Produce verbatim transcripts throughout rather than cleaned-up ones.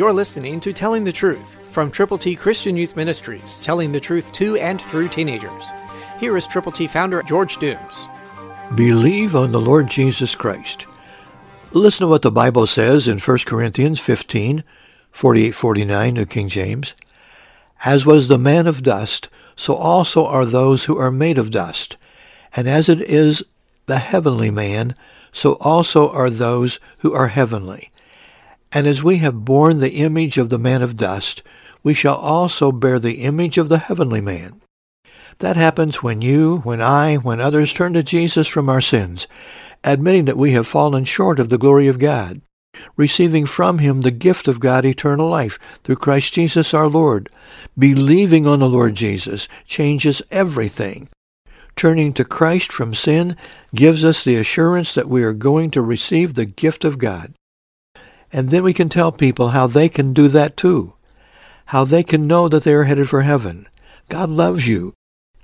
You're listening to Telling the Truth from Triple T Christian Youth Ministries, telling the truth to and through teenagers. Here is Triple T founder George Dooms. Believe on the Lord Jesus Christ. Listen to what the Bible says in First Corinthians fifteen, forty-eight forty-nine, New King James. As was the man of dust, so also are those who are made of dust. And as it is the heavenly man, so also are those who are heavenly. And as we have borne the image of the man of dust, we shall also bear the image of the heavenly man. That happens when you, when I, when others turn to Jesus from our sins, admitting that we have fallen short of the glory of God, receiving from him the gift of God, eternal life, through Christ Jesus our Lord. Believing on the Lord Jesus changes everything. Turning to Christ from sin gives us the assurance that we are going to receive the gift of God. And then we can tell people how they can do that too, how they can know that they are headed for heaven. God loves you.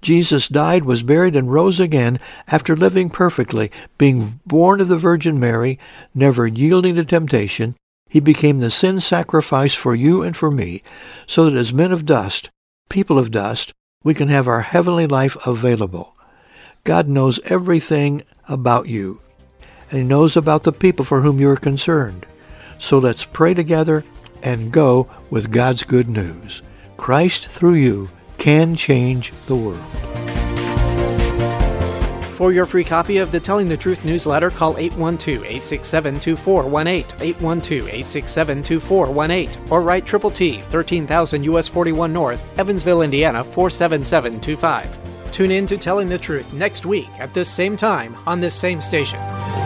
Jesus died, was buried, and rose again after living perfectly, being born of the Virgin Mary, never yielding to temptation. He became the sin sacrifice for you and for me, so that as men of dust, people of dust, we can have our heavenly life available. God knows everything about you, and he knows about the people for whom you are concerned. So let's pray together and go with God's good news. Christ through you can change the world. For your free copy of the Telling the Truth newsletter, call eight one two, eight six seven, two four one eight, eight one two, eight six seven, two four one eight, or write Triple T, thirteen thousand U S forty-one North, Evansville, Indiana, four seven seven two five. Tune in to Telling the Truth next week at this same time on this same station.